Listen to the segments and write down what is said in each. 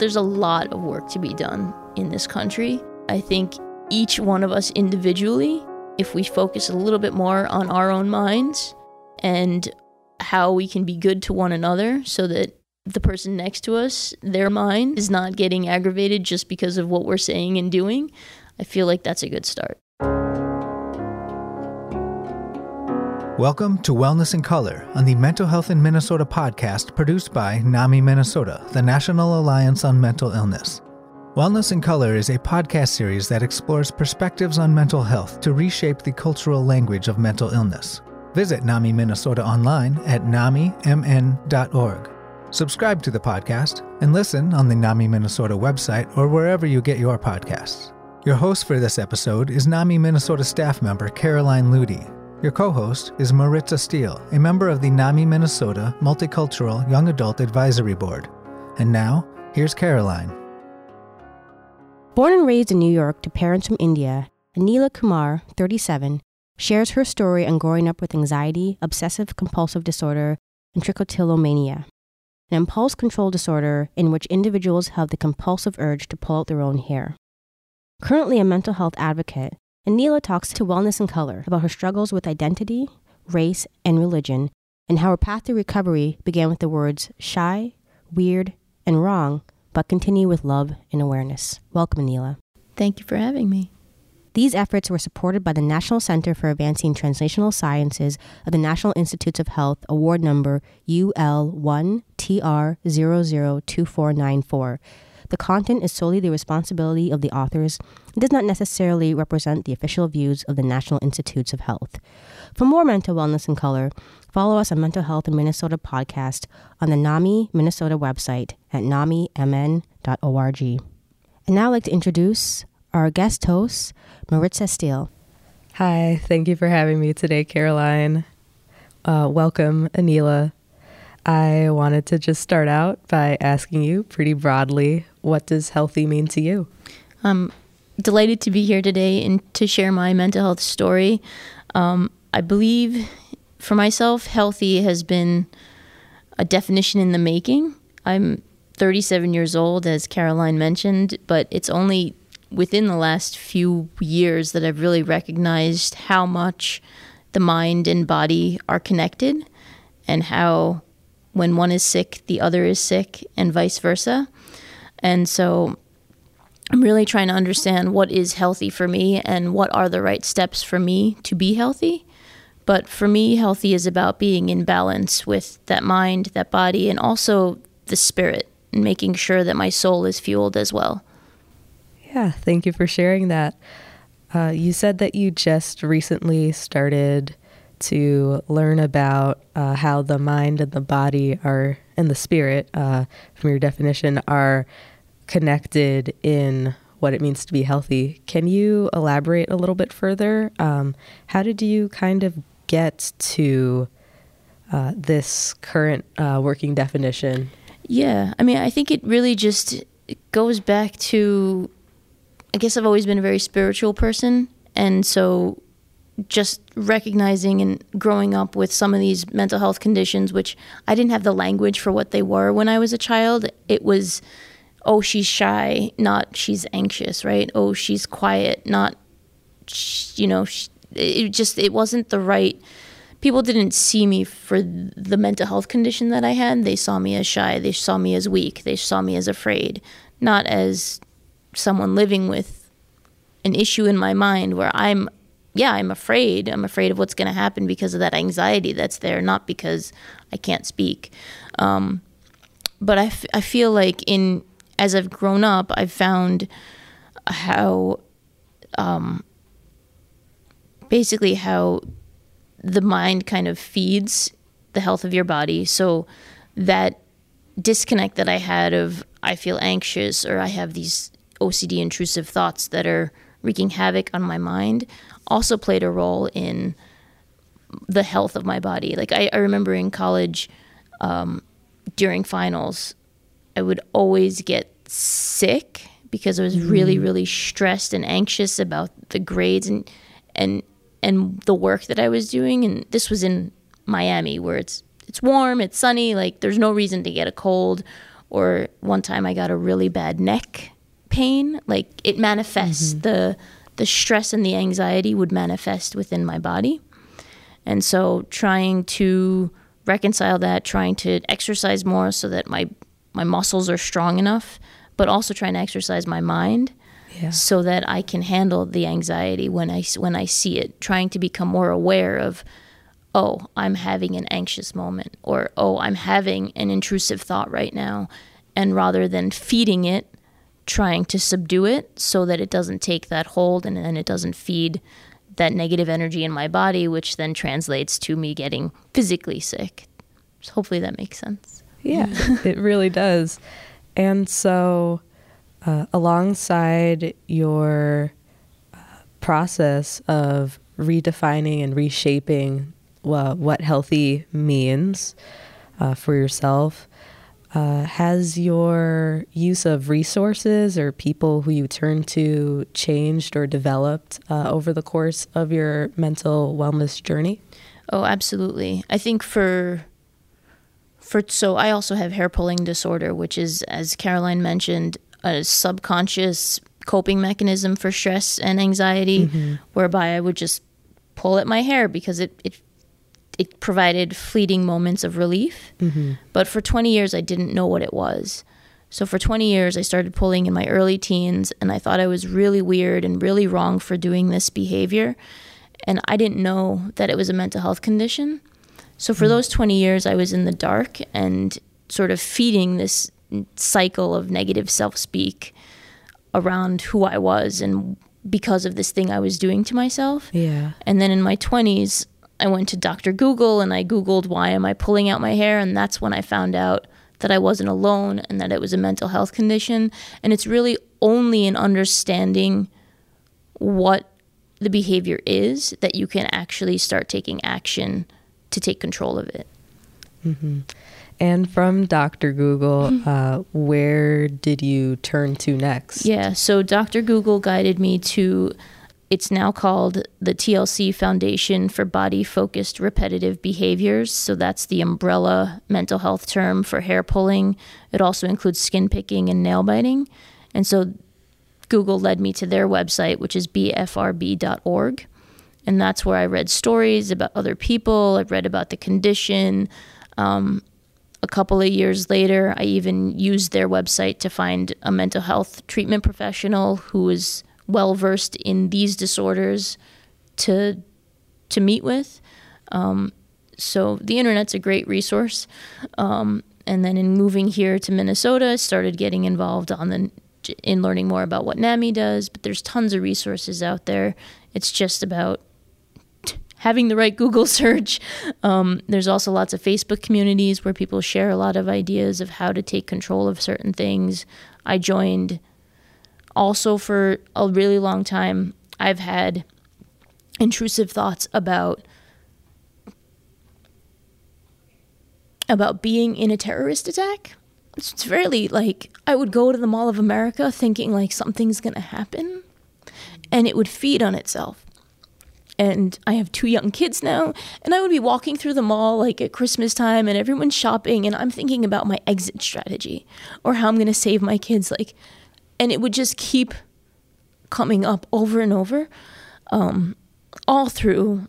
There's a lot of work to be done in this country. I think each one of us individually, if we focus a little bit more on our own minds and how we can be good to one another so that the person next to us, their mind is not getting aggravated just because of what we're saying and doing, I feel like that's a good start. Welcome to Wellness in Color on the Mental Health in Minnesota podcast produced by NAMI Minnesota, the National Alliance on Mental Illness. Wellness in Color is a podcast series that explores perspectives on mental health to reshape the cultural language of mental illness. Visit NAMI Minnesota online at namimn.org. Subscribe to the podcast and listen on the NAMI Minnesota website or wherever you get your podcasts. Your host for this episode is NAMI Minnesota staff member Caroline Ludy. Your co-host is Maritza Steele, a member of the NAMI Minnesota Multicultural Young Adult Advisory Board. And now, here's Caroline. Born and raised in New York to parents from India, Anila Kumar, 37, shares her story on growing up with anxiety, obsessive-compulsive disorder, and trichotillomania, an impulse control disorder in which individuals have the compulsive urge to pull out their own hair. Currently a mental health advocate, Anila talks to Wellness in Color about her struggles with identity, race, and religion, and how her path to recovery began with the words shy, weird, and wrong, but continue with love and awareness. Welcome, Anila. Thank you for having me. These efforts were supported by the National Center for Advancing Translational Sciences of the National Institutes of Health, award number UL1TR002494. The content is solely the responsibility of the authors and does not necessarily represent the official views of the National Institutes of Health. For more mental wellness in color, follow us on Mental Health in Minnesota podcast on the NAMI Minnesota website at namimn.org. And now I'd like to introduce our guest host, Maritza Steele. Hi, thank you for having me today, Caroline. Welcome, Anila. I wanted to just start out by asking you pretty broadly, what does healthy mean to you? I'm delighted to be here today and to share my mental health story. I believe for myself, healthy has been a definition in the making. I'm 37 years old, as Caroline mentioned, but it's only within the last few years that I've really recognized how much the mind and body are connected and how when one is sick, the other is sick, and vice versa. And so I'm really trying to understand what is healthy for me and what are the right steps for me to be healthy. But for me, healthy is about being in balance with that mind, that body, and also the spirit, and making sure that my soul is fueled as well. Yeah, thank you for sharing that. You said that you just recently started to learn about how the mind and the body are, and the spirit, from your definition, are connected in what it means to be healthy. Can you elaborate a little bit further? How did you kind of get to this current working definition? Yeah, I mean, I think it really just goes back to, I guess I've always been a very spiritual person, and so just recognizing and growing up with some of these mental health conditions, which I didn't have the language for what they were when I was a child. It was, oh, she's shy, not she's anxious, right? Oh, she's quiet, not, you know, it wasn't the right. People didn't see me for the mental health condition that I had. They saw me as shy. They saw me as weak. They saw me as afraid, not as someone living with an issue in my mind where I'm afraid. I'm afraid of what's going to happen because of that anxiety that's there, not because I can't speak. But I feel like as I've grown up, I've found how basically how the mind kind of feeds the health of your body. So that disconnect that I had of I feel anxious or I have these OCD intrusive thoughts that are wreaking havoc on my mind also played a role in the health of my body. Like I remember in college, during finals, I would always get sick because I was really, really stressed and anxious about the grades and the work that I was doing. And this was in Miami where it's warm, it's sunny, like there's no reason to get a cold Or one time I got a really bad neck pain. Like, it manifests, the stress and the anxiety would manifest within my body. And so trying to reconcile that, trying to exercise more so that my muscles are strong enough, but also trying to exercise my mind so that I can handle the anxiety when I see it, trying to become more aware of, oh, I'm having an anxious moment, or, oh, I'm having an intrusive thought right now. And rather than feeding it, trying to subdue it so that it doesn't take that hold and then it doesn't feed that negative energy in my body, which then translates to me getting physically sick. So hopefully that makes sense. Yeah, it really does. And so alongside your process of redefining and reshaping what healthy means for yourself, has your use of resources or people who you turn to changed or developed over the course of your mental wellness journey? Oh, absolutely. I think so I also have hair pulling disorder, which is, as Caroline mentioned, a subconscious coping mechanism for stress and anxiety, whereby I would just pull at my hair because it provided fleeting moments of relief. But for 20 years, I didn't know what it was. So for 20 years, I started pulling in my early teens, and I thought I was really weird and really wrong for doing this behavior. And I didn't know that it was a mental health condition. So for those 20 years, I was in the dark and sort of feeding this cycle of negative self-speak around who I was and because of this thing I was doing to myself. Yeah. And then in my 20s, I went to Dr. Google and I Googled, why am I pulling out my hair? And that's when I found out that I wasn't alone and that it was a mental health condition. And it's really only in understanding what the behavior is that you can actually start taking action to take control of it. And from Dr. Google, where did you turn to next? Yeah, so Dr. Google guided me to... It's now called the TLC Foundation for Body-Focused Repetitive Behaviors. So that's the umbrella mental health term for hair pulling. It also includes skin picking and nail biting. And so Google led me to their website, which is bfrb.org. And that's where I read stories about other people. I read about the condition. A couple of years later, I even used their website to find a mental health treatment professional who was well-versed in these disorders to meet with. So the internet's a great resource. And then in moving here to Minnesota, I started getting involved in learning more about what NAMI does, but there's tons of resources out there. It's just about having the right Google search. There's also lots of Facebook communities where people share a lot of ideas of how to take control of certain things. I joined... Also, for a really long time, I've had intrusive thoughts about being in a terrorist attack. It's really like I would go to the Mall of America thinking like something's going to happen, and it would feed on itself. And I have 2 young kids now, and I would be walking through the mall like at Christmas time and everyone's shopping, and I'm thinking about my exit strategy or how I'm going to save my kids, like... And it would just keep coming up over and over, all through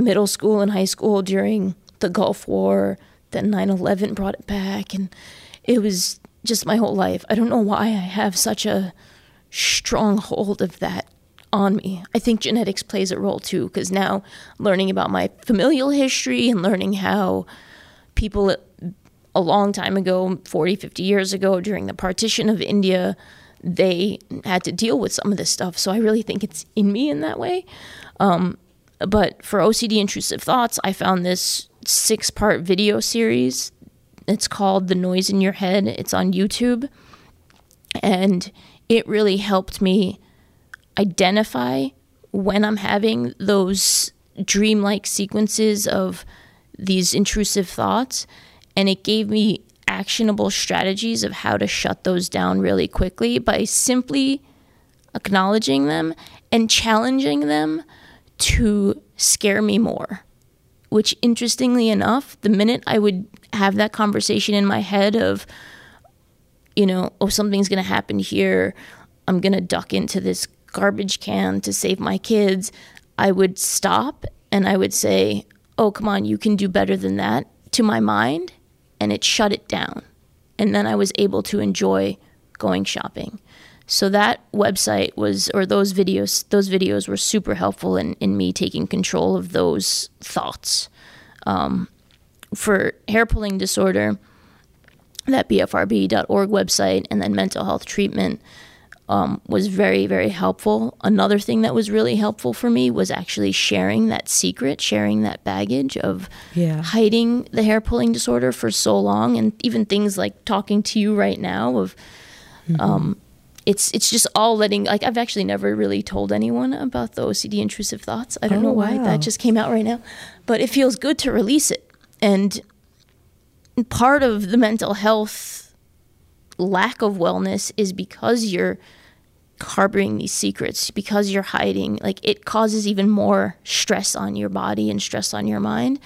middle school and high school during the Gulf War. Then 9/11 brought it back, and it was just my whole life. I don't know why I have such a strong hold of that on me. I think genetics plays a role too, because now learning about my familial history and learning how people... A long time ago, 40, 50 years ago, during the partition of India, they had to deal with some of this stuff. So I really think it's in me in that way. But for OCD intrusive thoughts, I found this 6-part video series. It's called The Noise in Your Head. It's on YouTube. And it really helped me identify when I'm having those dreamlike sequences of these intrusive thoughts. And it gave me actionable strategies of how to shut those down really quickly by simply acknowledging them and challenging them to scare me more. Which, interestingly enough, the minute I would have that conversation in my head of, you know, oh, something's going to happen here. I'm going to duck into this garbage can to save my kids. I would stop and I would say, oh, come on, you can do better than that, to my mind, and it shut it down. And then I was able to enjoy going shopping. So that website was, or those videos were super helpful in me taking control of those thoughts. For hair pulling disorder, that bfrb.org website and then mental health treatment was very, very helpful. Another thing that was really helpful for me was actually sharing that secret, sharing that baggage of hiding the hair pulling disorder for so long, and even things like talking to you right now of... It's just all letting, like, I've actually never really told anyone about the OCD intrusive thoughts. I don't know why that just came out right now, but it feels good to release it. And part of the mental health lack of wellness is because you're harboring these secrets, because you're hiding, like, it causes even more stress on your body and stress on your mind.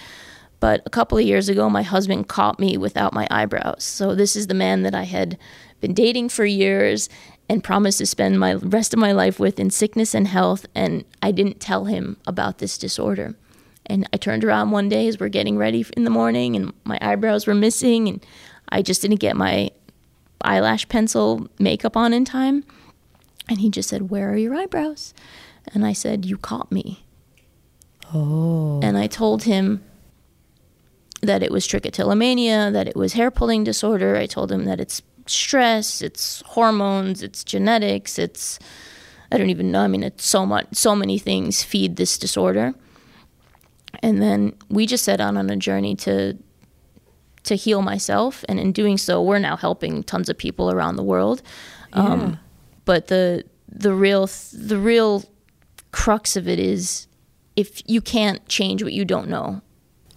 But a couple of years ago, my husband caught me without my eyebrows. So this is the man that I had been dating for years and promised to spend my rest of my life with in sickness and health, and I didn't tell him about this disorder. And I turned around one day as we're getting ready in the morning, and my eyebrows were missing, and I just didn't get my eyelash pencil makeup on in time. And he just said, "Where are your eyebrows?" And I said, "You caught me." Oh. And I told him that it was trichotillomania, that it was hair pulling disorder. I told him that it's stress, it's hormones, it's genetics, it's, I don't even know. I mean, it's so much, so many things feed this disorder. And then we just set out on a journey to heal myself. And in doing so, we're now helping tons of people around the world. But the real crux of it is, if you can't change what you don't know.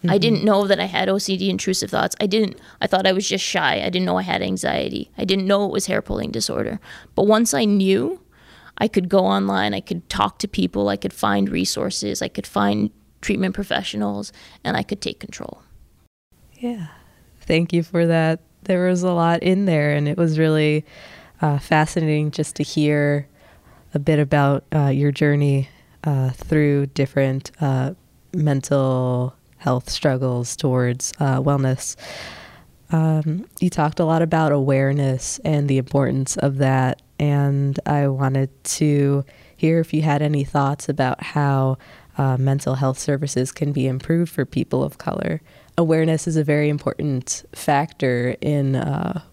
I didn't know that I had OCD intrusive thoughts. I thought I was just shy. I didn't know I had anxiety. I didn't know it was hair pulling disorder. But once I knew, I could go online. I could talk to people. I could find resources. I could find treatment professionals, and I could take control. Yeah. Thank you for that. There was a lot in there, and it was really fascinating just to hear a bit about your journey through different mental health struggles towards wellness. You talked a lot about awareness and the importance of that. And I wanted to hear if you had any thoughts about how mental health services can be improved for people of color. Awareness is a very important factor in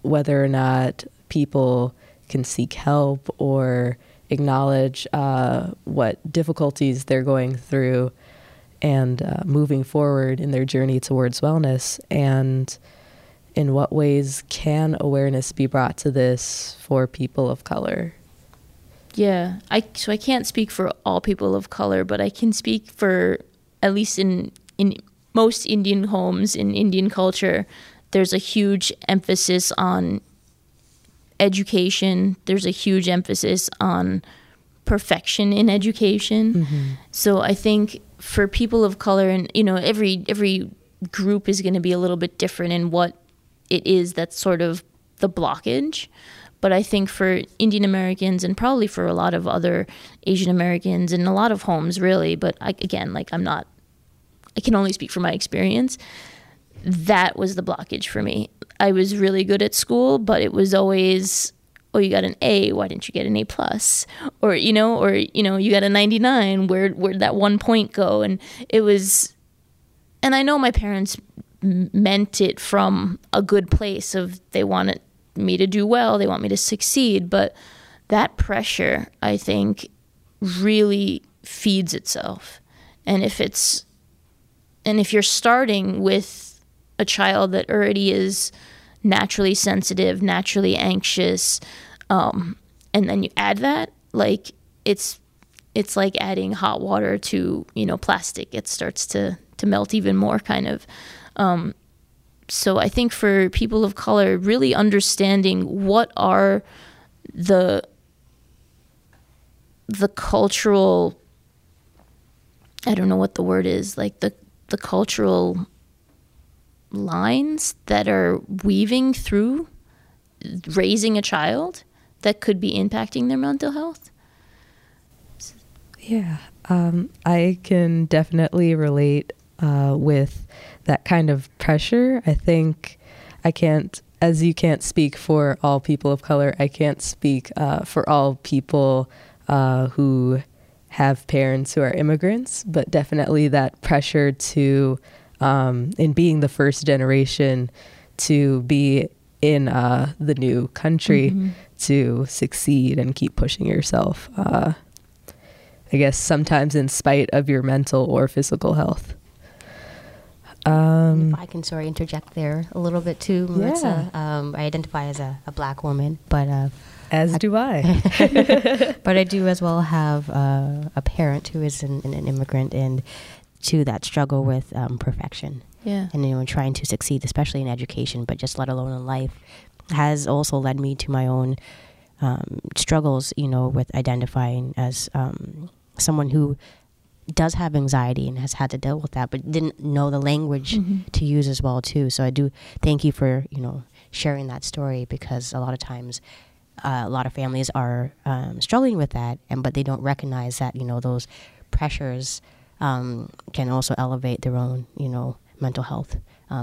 whether or not people can seek help or acknowledge what difficulties they're going through and moving forward in their journey towards wellness. And in what ways can awareness be brought to this for people of color? Yeah, I can't speak for all people of color, but I can speak for, at least in most Indian homes, in Indian culture, there's a huge emphasis on education. There's a huge emphasis on perfection in education. So I think for people of color, and you know, every group is going to be a little bit different in what it is that's sort of the blockage. But I think for Indian Americans, and probably for a lot of other Asian Americans and a lot of homes really, but I can only speak from my experience, that was the blockage for me. I was really good at school, but it was always, oh, you got an A, why didn't you get an A plus? Or, you got a 99, where'd that 1 point go? And it was, and I know my parents meant it from a good place of, they wanted me to do well, they want me to succeed, but that pressure, I think, really feeds itself. And if you're starting with a child that already is naturally sensitive, naturally anxious, and then you add that, like, it's like adding hot water to, you know, plastic. It starts to melt even more, kind of. So I think for people of color, really understanding what are the cultural, I don't know what the word is, like the cultural lines that are weaving through raising a child that could be impacting their mental health? Yeah, I can definitely relate with that kind of pressure. I think as you can't speak for all people of color, I can't speak for all people who have parents who are immigrants, but definitely that pressure to, in being the first generation, to be in the new country, mm-hmm. to succeed and keep pushing yourself. I guess sometimes in spite of your mental or physical health. If I can sort of interject there a little bit too, Maritza. Yeah. I identify as a Black woman, but... As do I. But I do as well have a parent who is an immigrant, and to that struggle with perfection. Yeah. And trying to succeed, especially in education, but just let alone in life, has also led me to my own struggles, with identifying as someone who does have anxiety and has had to deal with that, but didn't know the language mm-hmm. to use as well too. So I do thank you for, sharing that story, because a lot of times a lot of families are struggling with that, but they don't recognize that, those pressures can also elevate their own, mental health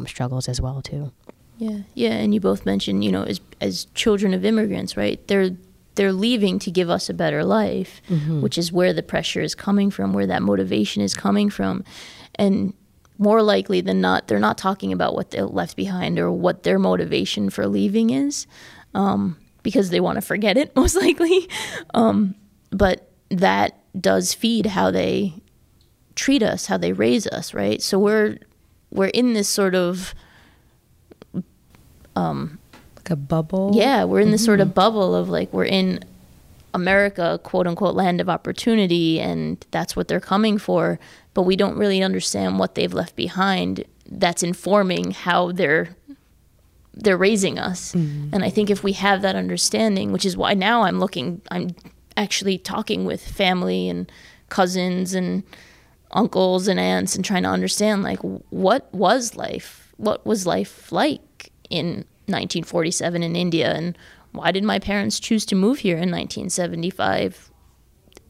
struggles as well too. Yeah, yeah, and you both mentioned, as children of immigrants, right? They're leaving to give us a better life, mm-hmm. which is where the pressure is coming from, where that motivation is coming from. And more likely than not, they're not talking about what they left behind or what their motivation for leaving is, because they want to forget it, most likely. But that does feed how they treat us, how they raise us, right? So we're in this sort of... like a bubble? Yeah, we're in this mm-hmm. sort of bubble of we're in America, quote unquote, land of opportunity, and that's what they're coming for, but we don't really understand what they've left behind that's informing how they're raising us. Mm-hmm. And I think if we have that understanding, which is why now I'm actually talking with family and cousins and uncles and aunts and trying to understand what was life like in 1947 in India, and why did my parents choose to move here in 1975,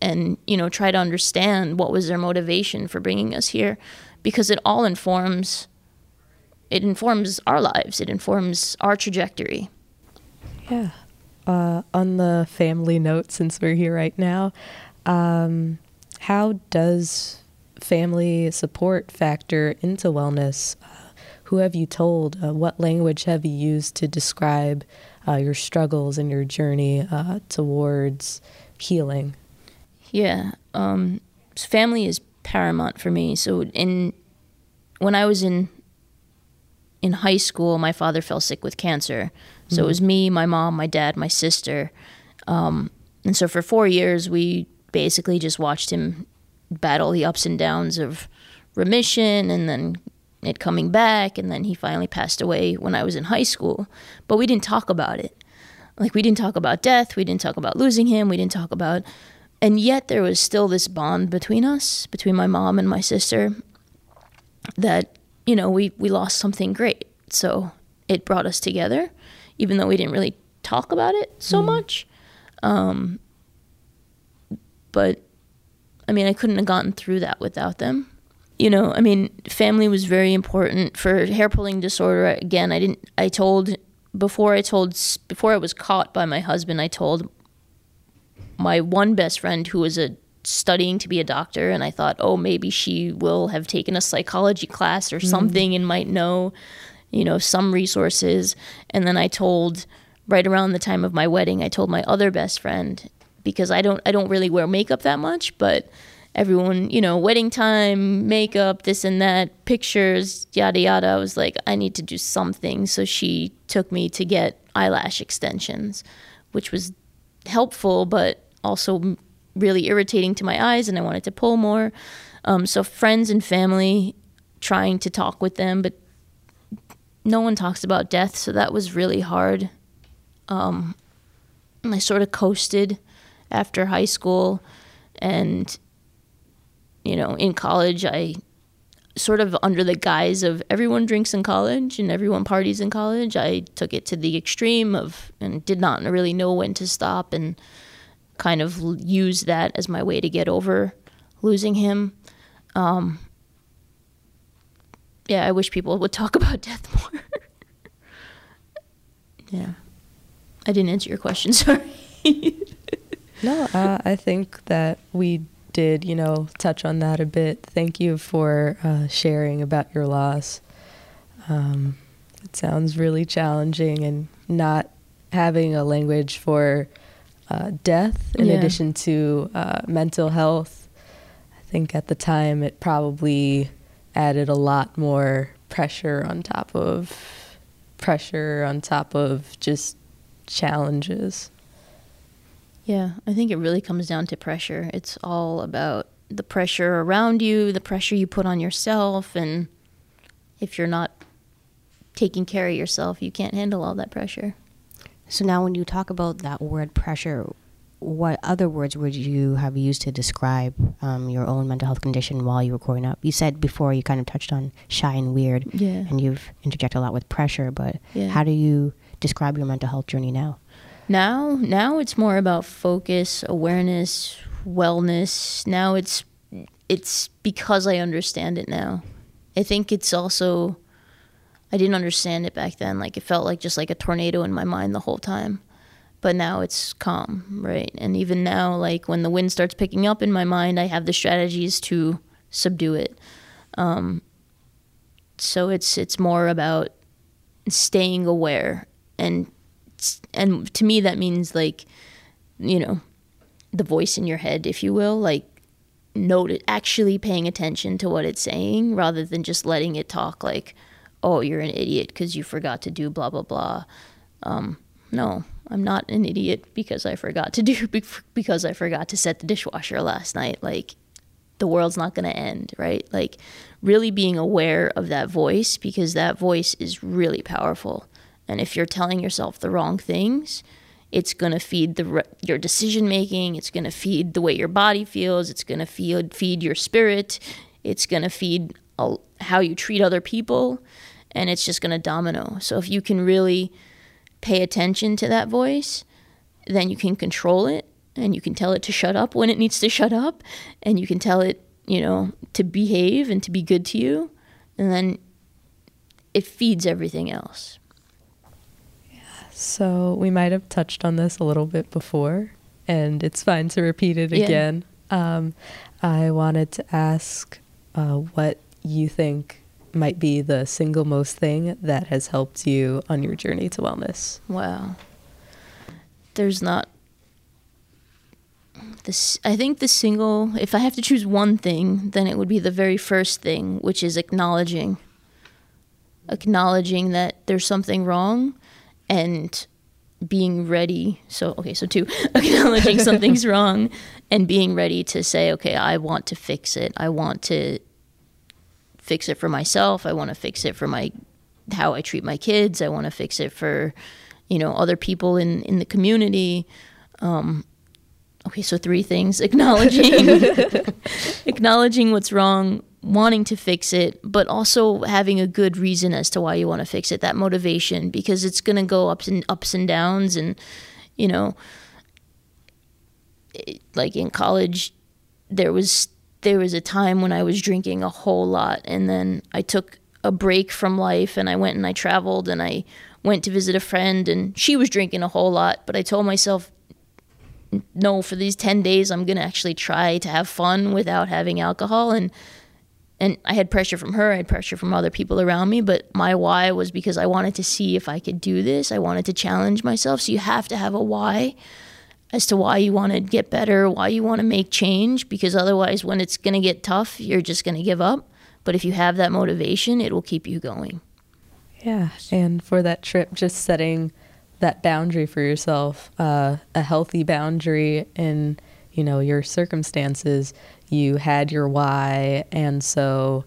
and try to understand what was their motivation for bringing us here, because it all informs our lives, it informs our trajectory. Yeah. On the family note, since we're here right now, how does family support factor into wellness? Who have you told? What language have you used to describe your struggles and your journey towards healing? Yeah, family is paramount for me. So when I was in high school, my father fell sick with cancer. So mm-hmm. it was me, my mom, my dad, my sister. And so for 4 years, we basically just watched him battle the ups and downs of remission, and then it coming back, and then he finally passed away when I was in high school. But we didn't talk about it. We didn't talk about death, we didn't talk about losing him, we didn't talk about... And yet there was still this bond between us, between my mom and my sister, that, we lost something great. So it brought us together, even though we didn't really talk about it so much. But, I couldn't have gotten through that without them. Family was very important for hair pulling disorder. Again, before I was caught by my husband, I told my one best friend who was studying to be a doctor, and I thought, oh, maybe she will have taken a psychology class or something and might know, some resources. And then I told, right around the time of my wedding, I told my other best friend, because I don't really wear makeup that much, but everyone, wedding time, makeup, this and that, pictures, yada, yada. I was like, I need to do something. So she took me to get eyelash extensions, which was helpful, but also really irritating to my eyes, and I wanted to pull more. So friends and family, trying to talk with them, but no one talks about death. So that was really hard. And I sort of coasted after high school, and in college, I sort of under the guise of everyone drinks in college and everyone parties in college, I took it to the extreme of, and did not really know when to stop, and kind of used that as my way to get over losing him. Yeah, I wish people would talk about death more. Yeah. I didn't answer your question, sorry. No, I think that we did, you know, touch on that a bit. Thank you for sharing about your loss. It sounds really challenging, and not having a language for death in addition to mental health. I think at the time it probably added a lot more pressure on top of just challenges. Yeah, I think it really comes down to pressure. It's all about the pressure around you, the pressure you put on yourself, and if you're not taking care of yourself, you can't handle all that pressure. So now when you talk about that word pressure, what other words would you have used to describe your own mental health condition while you were growing up? You said before you kind of touched on shy and weird, and you've interjected a lot with pressure, but how do you describe your mental health journey now? Now it's more about focus, awareness, wellness. Now it's because I understand it now. I think it's also, I didn't understand it back then. Like, it felt like just like a tornado in my mind the whole time. But now it's calm, right? And even now, like, when the wind starts picking up in my mind, I have the strategies to subdue it. So it's more about staying aware, and to me that means, like, you know, the voice in your head, if you will, like, actually paying attention to what it's saying rather than just letting it talk, like, oh, you're an idiot because you forgot to do blah, blah, blah. No, I'm not an idiot because I forgot to set the dishwasher last night. Like, the world's not going to end, right? Like, really being aware of that voice, because that voice is really powerful. And if you're telling yourself the wrong things, it's going to feed your decision-making. It's going to feed the way your body feels. It's going to feed your spirit. It's going to feed how you treat other people. And it's just going to domino. So if you can really pay attention to that voice, then you can control it, and you can tell it to shut up when it needs to shut up. And you can tell it, you know, to behave and to be good to you. And then it feeds everything else. So we might have touched on this a little bit before, and it's fine to repeat it again. I wanted to ask what you think might be the single most thing that has helped you on your journey to wellness. Wow. There's not this. I think the single, if I have to choose one thing, then it would be the very first thing, which is acknowledging that there's something wrong. And being ready, so two, acknowledging something's wrong and being ready to say, okay, I want to fix it. I want to fix it for myself. I want to fix it for how I treat my kids. I want to fix it for, you know, other people in the community. Okay, so three things: acknowledging what's wrong, wanting to fix it, but also having a good reason as to why you want to fix it, that motivation, because it's going to go ups and downs. And, you know, like in college, there was a time when I was drinking a whole lot, and then I took a break from life, and I went and I traveled, and I went to visit a friend, and she was drinking a whole lot, but I told myself, no, for these 10 days, I'm going to actually try to have fun without having alcohol. And I had pressure from her, I had pressure from other people around me, but my why was because I wanted to see if I could do this. I wanted to challenge myself. So you have to have a why as to why you want to get better, why you want to make change, because otherwise when it's going to get tough, you're just going to give up. But if you have that motivation, it will keep you going. Yeah, and for that trip, just setting that boundary for yourself, a healthy boundary in, you know, your circumstances. You had your why, and so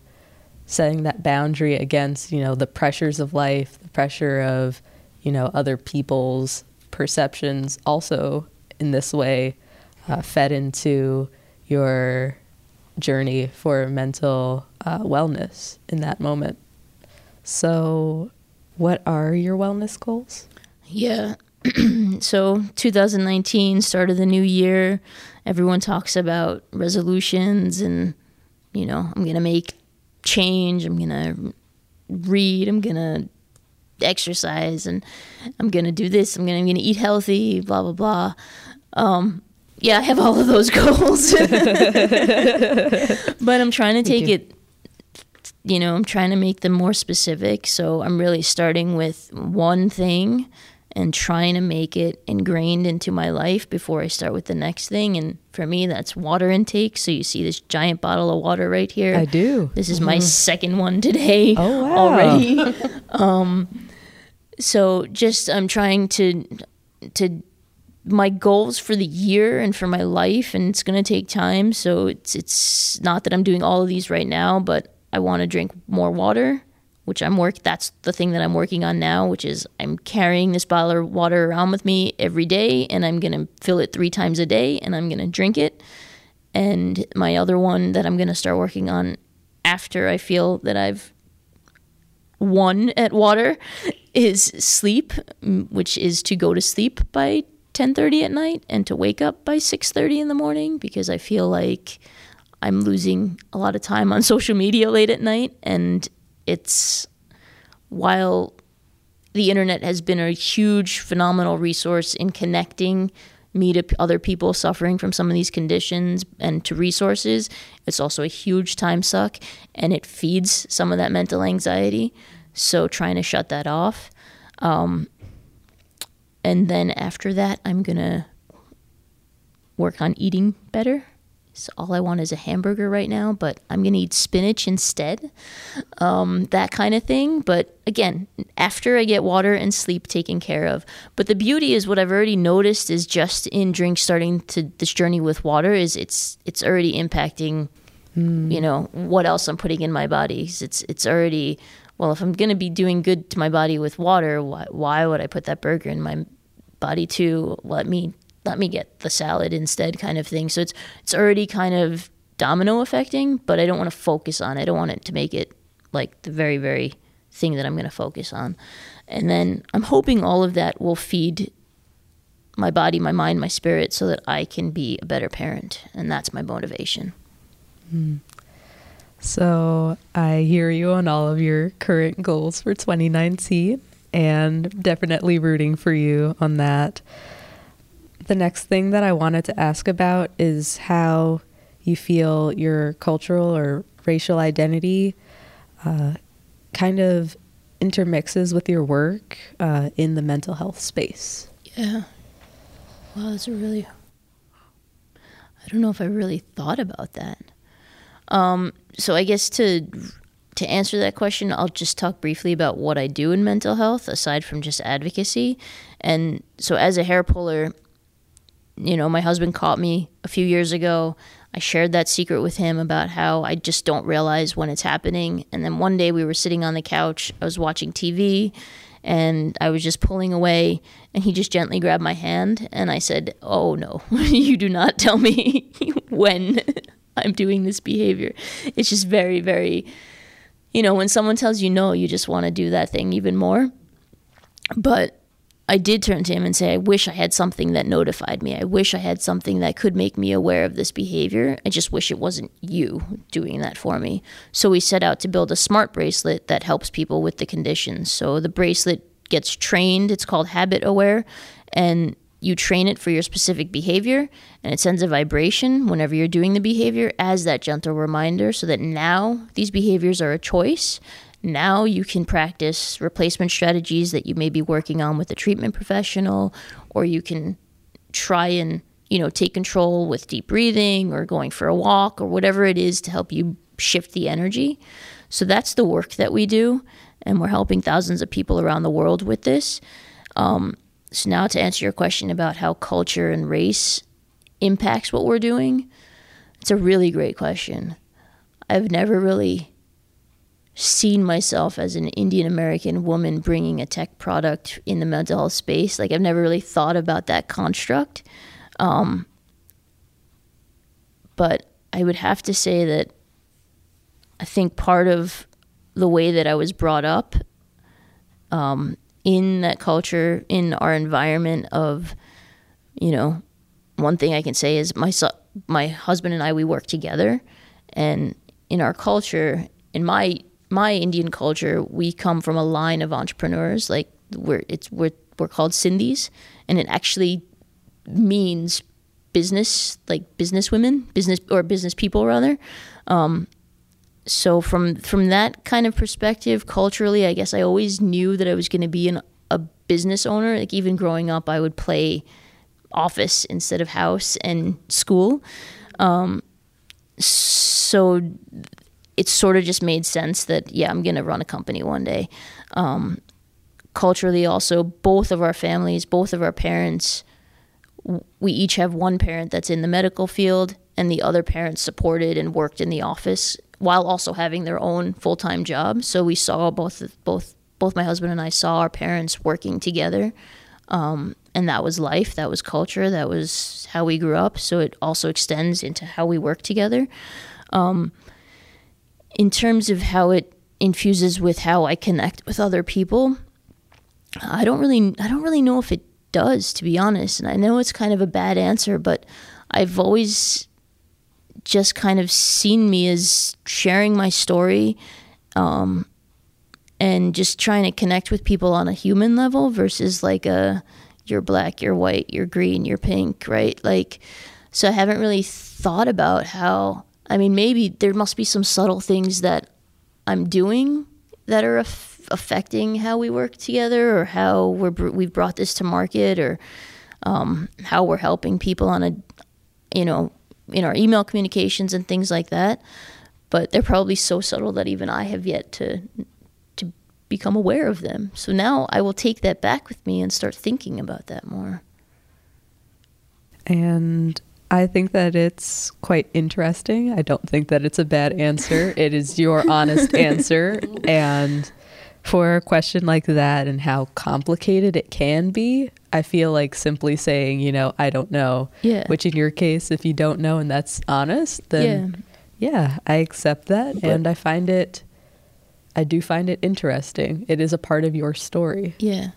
setting that boundary against, you know, the pressures of life, the pressure of, you know, other people's perceptions also in this way fed into your journey for mental wellness in that moment. So what are your wellness goals? Yeah. So 2019, start of the new year, everyone talks about resolutions and, you know, I'm going to make change, I'm going to read, I'm going to exercise, and I'm going to do this, I'm going to eat healthy, blah, blah, blah. Yeah, I have all of those goals. But I'm trying to take it, you know, I'm trying to make them more specific. So I'm really starting with one thing and trying to make it ingrained into my life before I start with the next thing. And for me, that's water intake. So you see this giant bottle of water right here. I do. This is my second one today. Oh, wow. Already. So just I'm trying to my goals for the year and for my life, and it's going to take time. So it's not that I'm doing all of these right now, but I want to drink more water, which that's the thing that I'm working on now, which is I'm carrying this bottle of water around with me every day, and I'm going to fill it 3 times a day, and I'm going to drink it. And my other one that I'm going to start working on after I feel that I've won at water is sleep, which is to go to sleep by 10:30 at night and to wake up by 6:30 in the morning, because I feel like I'm losing a lot of time on social media late at night. And it's, while the internet has been a huge, phenomenal resource in connecting me to other people suffering from some of these conditions and to resources, it's also a huge time suck, and it feeds some of that mental anxiety. So trying to shut that off. And then after that, I'm going to work on eating better. So all I want is a hamburger right now, but I'm going to eat spinach instead, that kind of thing. But again, after I get water and sleep taken care of. But the beauty is what I've already noticed is just in starting to this journey with water is it's already impacting, you know, what else I'm putting in my body. It's already, well, if I'm going to be doing good to my body with water, why would I put that burger in my body too? Let me get the salad instead, kind of thing. So it's already kind of domino affecting, but I don't want to focus on it. I don't want it to make it like the very, very thing that I'm going to focus on. And then I'm hoping all of that will feed my body, my mind, my spirit, so that I can be a better parent. And that's my motivation. So I hear you on all of your current goals for 2019, and definitely rooting for you on that. The next thing that I wanted to ask about is how you feel your cultural or racial identity kind of intermixes with your work in the mental health space. Yeah. Wow, that's a really... I don't know if I really thought about that. So I guess to answer that question, I'll just talk briefly about what I do in mental health, aside from just advocacy. And so as a hair puller... You know, my husband caught me a few years ago. I shared that secret with him about how I just don't realize when it's happening. And then one day we were sitting on the couch. I was watching TV and I was just pulling away, and he just gently grabbed my hand. And I said, "Oh, no, you do not tell me when I'm doing this behavior." It's just very, very, you know, when someone tells you no, you just want to do that thing even more. But I did turn to him and say, I wish I had something that notified me. I wish I had something that could make me aware of this behavior. I just wish it wasn't you doing that for me. So we set out to build a smart bracelet that helps people with the condition. So the bracelet gets trained. It's called Habit Aware. And you train it for your specific behavior. And it sends a vibration whenever you're doing the behavior as that gentle reminder, so that now these behaviors are a choice. Now you can practice replacement strategies that you may be working on with a treatment professional, or you can try and, you know, take control with deep breathing or going for a walk or whatever it is to help you shift the energy. So that's the work that we do, and we're helping thousands of people around the world with this. So now to answer your question about how culture and race impacts what we're doing, it's a really great question. I've never really... seen myself as an Indian American woman bringing a tech product in the mental health space. Like, I've never really thought about that construct. But I would have to say that I think part of the way that I was brought up in that culture, in our environment of, you know, one thing I can say is my husband and I, we work together. And in our culture, in my Indian culture, we come from a line of entrepreneurs. Like we're called Sindhis, and it actually means business, like business people rather. So from that kind of perspective, culturally, I guess I always knew that I was going to be a business owner. Like even growing up, I would play office instead of house and school. So it sort of just made sense that, yeah, I'm going to run a company one day. Culturally also, both of our families, both of our parents, we each have one parent that's in the medical field and the other parent supported and worked in the office while also having their own full-time job. So we saw both my husband and I saw our parents working together. And that was life, that was culture, that was how we grew up. So it also extends into how we work together. In terms of how it infuses with how I connect with other people, I don't really know if it does, to be honest. And I know it's kind of a bad answer, but I've always just kind of seen me as sharing my story, and just trying to connect with people on a human level versus like you're black, you're white, you're green, you're pink, right? Like, so I haven't really thought about how, I mean, maybe there must be some subtle things that I'm doing that are affecting how we work together, or how we've brought this to market, or how we're helping people on in our email communications and things like that. But they're probably so subtle that even I have yet to become aware of them. So now I will take that back with me and start thinking about that more. And I think that it's quite interesting. I don't think that it's a bad answer. It is your honest answer. And for a question like that and how complicated it can be, I feel like simply saying, you know, I don't know, yeah, which in your case, if you don't know and that's honest, then yeah I accept that. But, and I do find it interesting. It is a part of your story. Yeah.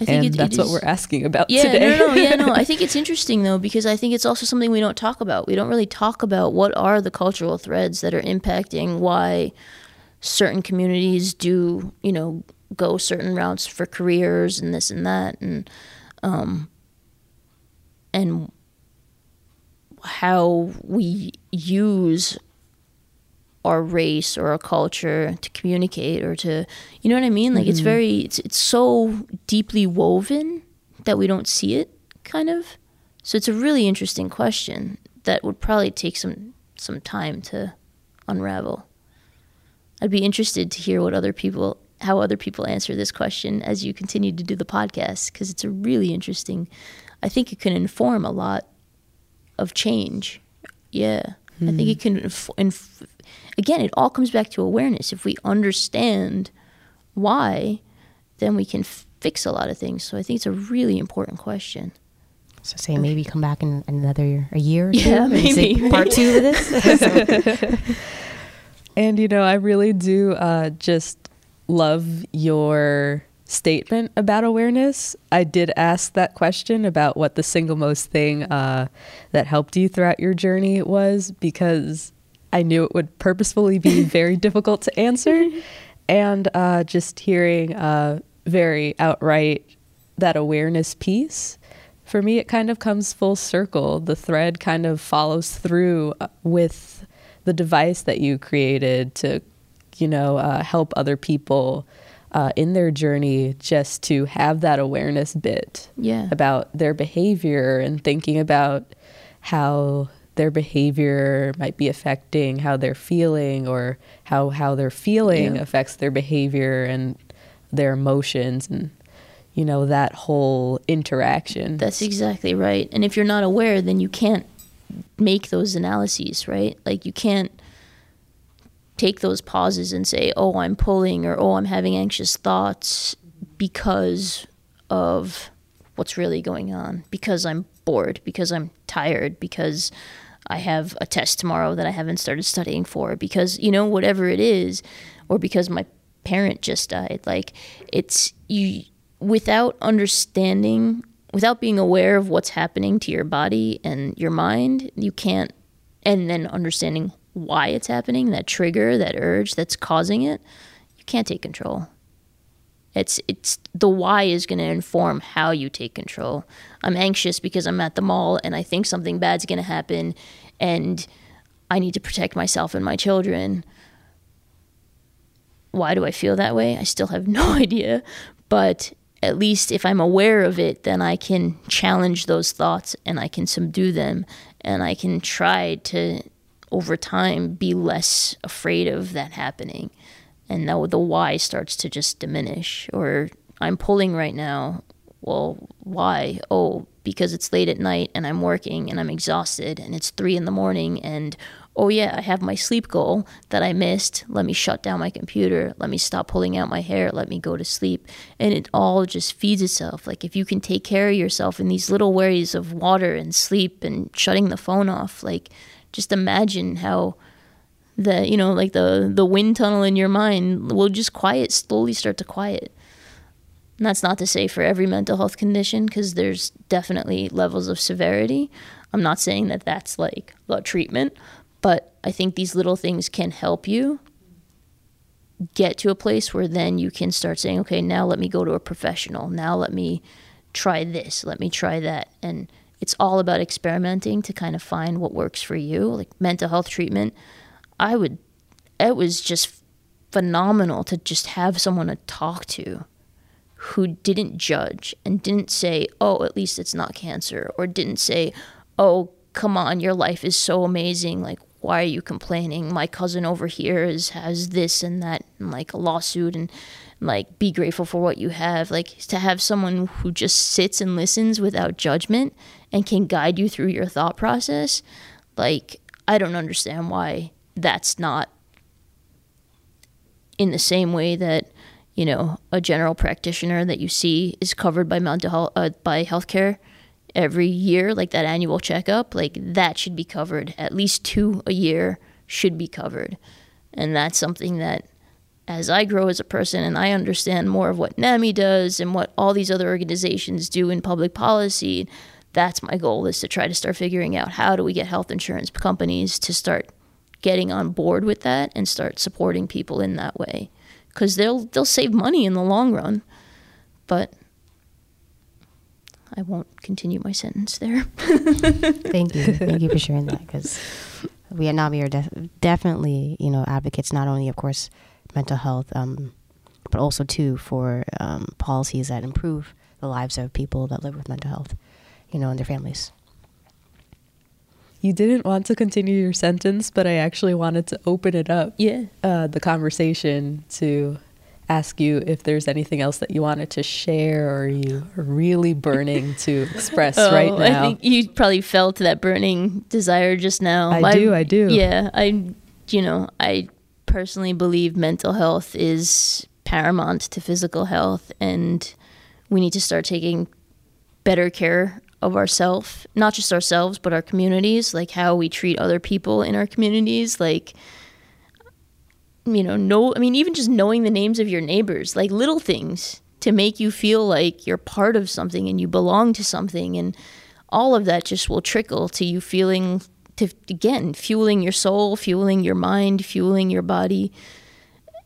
I think that's what we're asking about today. No. I think it's interesting though, because I think it's also something we don't talk about. We don't really talk about what are the cultural threads that are impacting why certain communities do, you know, go certain routes for careers and this and that, and how we use our race or our culture to communicate or to, you know what I mean? Like mm-hmm. it's so deeply woven that we don't see it, kind of. So it's a really interesting question that would probably take some time to unravel. I'd be interested to hear how other people answer this question as you continue to do the podcast, because it's a really interesting, I think it can inform a lot of change. Yeah. Mm. I think it can, again, it all comes back to awareness. If we understand why, then we can fix a lot of things. So I think it's a really important question. So say maybe come back in another year or two. Yeah, maybe. And part two of this. And, you know, I really do just love your statement about awareness. I did ask that question about what the single most thing that helped you throughout your journey was, because I knew it would purposefully be very difficult to answer. And just hearing very outright that awareness piece, for me, it kind of comes full circle. The thread kind of follows through with the device that you created to, you know, help other people in their journey, just to have that awareness bit about their behavior and thinking about how their behavior might be affecting how they're feeling, or how their feeling affects their behavior and their emotions, and, you know, that whole interaction. That's exactly right. And if you're not aware, then you can't make those analyses, right? Like you can't take those pauses and say, oh, I'm pulling, or oh, I'm having anxious thoughts because of what's really going on, because I'm bored, because I'm tired, because I have a test tomorrow that I haven't started studying for because, you know, whatever it is, or because my parent just died. Like, it's you without understanding, without being aware of what's happening to your body and your mind, you can't, and then understanding why it's happening, that trigger, that urge that's causing it, you can't take control. It's the why is going to inform how you take control. I'm anxious because I'm at the mall and I think something bad's going to happen and I need to protect myself and my children. Why do I feel that way? I still have no idea, but at least if I'm aware of it, then I can challenge those thoughts and I can subdue them and I can try to, over time, be less afraid of that happening. And now the why starts to just diminish. Or I'm pulling right now. Well, why? Oh, because it's late at night and I'm working and I'm exhausted and it's 3 a.m. and, oh yeah, I have my sleep goal that I missed. Let me shut down my computer. Let me stop pulling out my hair. Let me go to sleep. And it all just feeds itself. Like, if you can take care of yourself in these little ways of water and sleep and shutting the phone off, like, just imagine how that, you know, like the wind tunnel in your mind will just slowly start to quiet. And that's not to say for every mental health condition, because there's definitely levels of severity. I'm not saying that that's like the treatment, but I think these little things can help you get to a place where then you can start saying, okay, now let me go to a professional. Now let me try this. Let me try that. And it's all about experimenting to kind of find what works for you. Like, mental health treatment, it was just phenomenal to just have someone to talk to who didn't judge and didn't say, oh, at least it's not cancer, or didn't say, oh, come on, your life is so amazing. Like, why are you complaining? My cousin over here has this and that, and like a lawsuit, and like, be grateful for what you have. Like, to have someone who just sits and listens without judgment and can guide you through your thought process. Like, I don't understand why that's not in the same way that, you know, a general practitioner that you see is covered by mental health, by healthcare every year, like that annual checkup, like that should be covered. At least 2 a year should be covered. And that's something that, as I grow as a person and I understand more of what NAMI does and what all these other organizations do in public policy, that's my goal, is to try to start figuring out how do we get health insurance companies to start getting on board with that and start supporting people in that way, because they'll save money in the long run. But I won't continue my sentence there. Thank you for sharing that, because we at NAMI are definitely, you know, advocates, not only, of course, mental health, but also too for policies that improve the lives of people that live with mental health, you know, and their families. You didn't want to continue your sentence, but I actually wanted to open it up, the conversation, to ask you if there's anything else that you wanted to share or you are really burning to express right now. I think you probably felt that burning desire just now. I do. Yeah, I personally believe mental health is paramount to physical health, and we need to start taking better care of ourselves, not just ourselves, but our communities, like how we treat other people in our communities. Like, you know, even just knowing the names of your neighbors, like little things to make you feel like you're part of something and you belong to something. And all of that just will trickle to you feeling, fueling your soul, fueling your mind, fueling your body.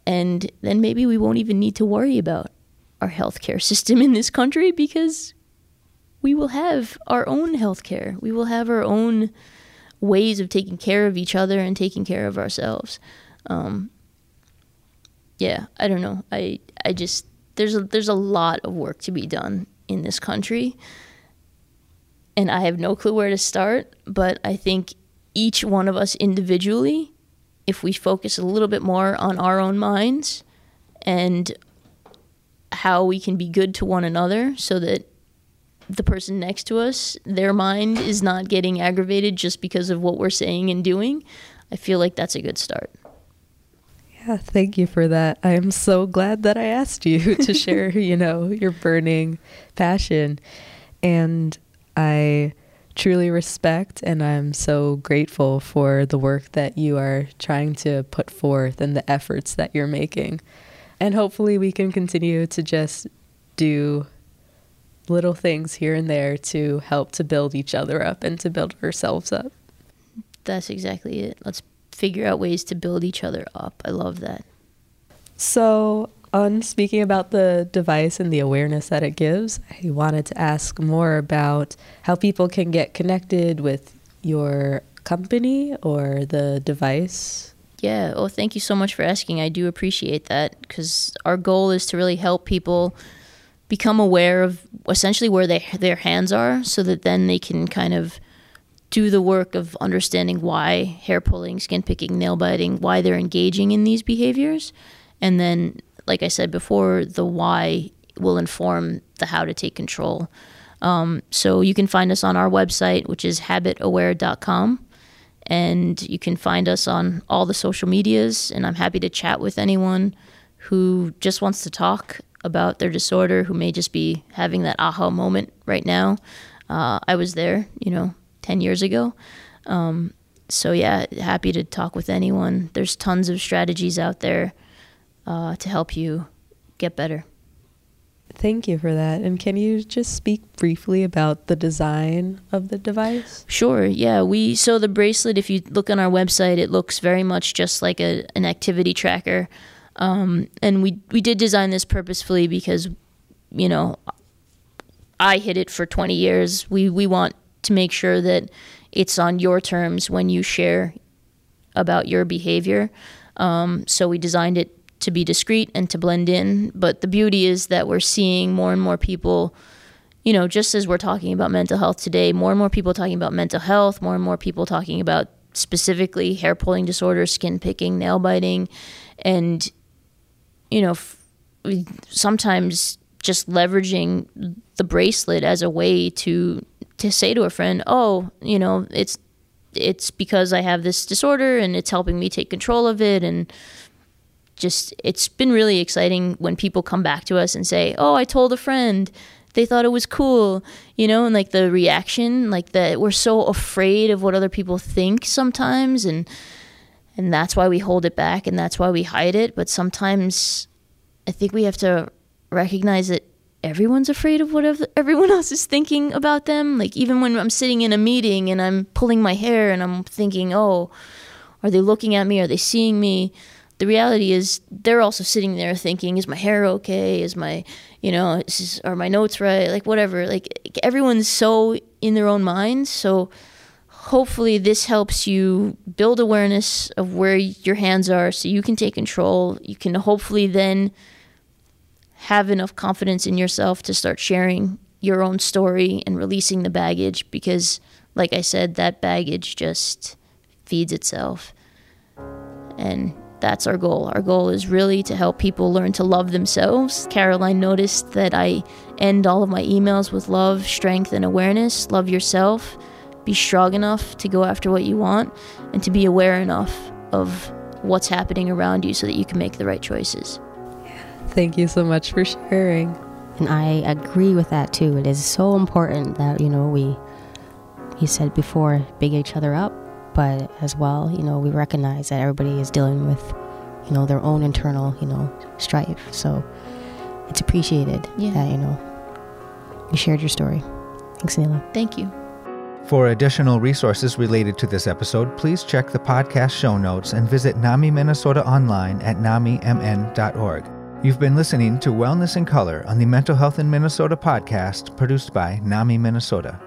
And then maybe we won't even need to worry about our healthcare system in this country, because we will have our own healthcare. We will have our own ways of taking care of each other and taking care of ourselves. I don't know. I just, there's a lot of work to be done in this country, and I have no clue where to start. But I think each one of us individually, if we focus a little bit more on our own minds and how we can be good to one another, so that the person next to us, their mind is not getting aggravated just because of what we're saying and doing, I feel like that's a good start. Yeah, thank you for that. I am so glad that I asked you to share, you know, your burning passion. And I truly respect, and I'm so grateful for the work that you are trying to put forth and the efforts that you're making. And hopefully we can continue to just do little things here and there to help to build each other up and to build ourselves up. That's exactly it. Let's figure out ways to build each other up. I love that. So on speaking about the device and the awareness that it gives, I wanted to ask more about how people can get connected with your company or the device. Yeah. Oh, thank you so much for asking. I do appreciate that, because our goal is to really help people become aware of essentially where their hands are, so that then they can kind of do the work of understanding why hair pulling, skin picking, nail biting, why they're engaging in these behaviors. And then, like I said before, the why will inform the how to take control. So you can find us on our website, which is habitaware.com. And you can find us on all the social medias, and I'm happy to chat with anyone who just wants to talk about their disorder, who may just be having that aha moment right now. I was there, 10 years ago. So yeah, happy to talk with anyone. There's tons of strategies out there to help you get better. Thank you for that. And can you just speak briefly about the design of the device? Sure. Yeah. So the bracelet, if you look on our website, it looks very much just like an activity tracker. And we did design this purposefully because, I hid it for 20 years. We want to make sure that it's on your terms when you share about your behavior. So we designed it to be discreet and to blend in. But the beauty is that we're seeing more and more people, just as we're talking about mental health today, more and more people talking about mental health, more and more people talking about specifically hair pulling disorder, skin picking, nail biting. And, sometimes just leveraging the bracelet as a way to say to a friend, it's because I have this disorder and it's helping me take control of it. And just, it's been really exciting when people come back to us and say, oh, I told a friend, they thought it was cool, and like the reaction, like that we're so afraid of what other people think sometimes. And that's why we hold it back, and that's why we hide it. But sometimes I think we have to recognize that everyone's afraid of what everyone else is thinking about them. Like even when I'm sitting in a meeting and I'm pulling my hair and I'm thinking, oh, are they looking at me? Are they seeing me? The reality is they're also sitting there thinking, is my hair okay? Is my, are my notes right? Like whatever, like everyone's so in their own minds. So hopefully this helps you build awareness of where your hands are so you can take control. You can hopefully then have enough confidence in yourself to start sharing your own story and releasing the baggage, because like I said, that baggage just feeds itself. And that's our goal. Our goal is really to help people learn to love themselves. Caroline noticed that I end all of my emails with love, strength, and awareness. Love yourself. Be strong enough to go after what you want, and to be aware enough of what's happening around you so that you can make the right choices. Thank you so much for sharing. And I agree with that too. It is so important that, you said before, big each other up. But as well, we recognize that everybody is dealing with, their own internal, strife. So it's appreciated that, you shared your story. Thanks, Anila. Thank you. For additional resources related to this episode, please check the podcast show notes and visit NAMI Minnesota online at namimn.org. You've been listening to Wellness in Color on the Mental Health in Minnesota podcast, produced by NAMI Minnesota.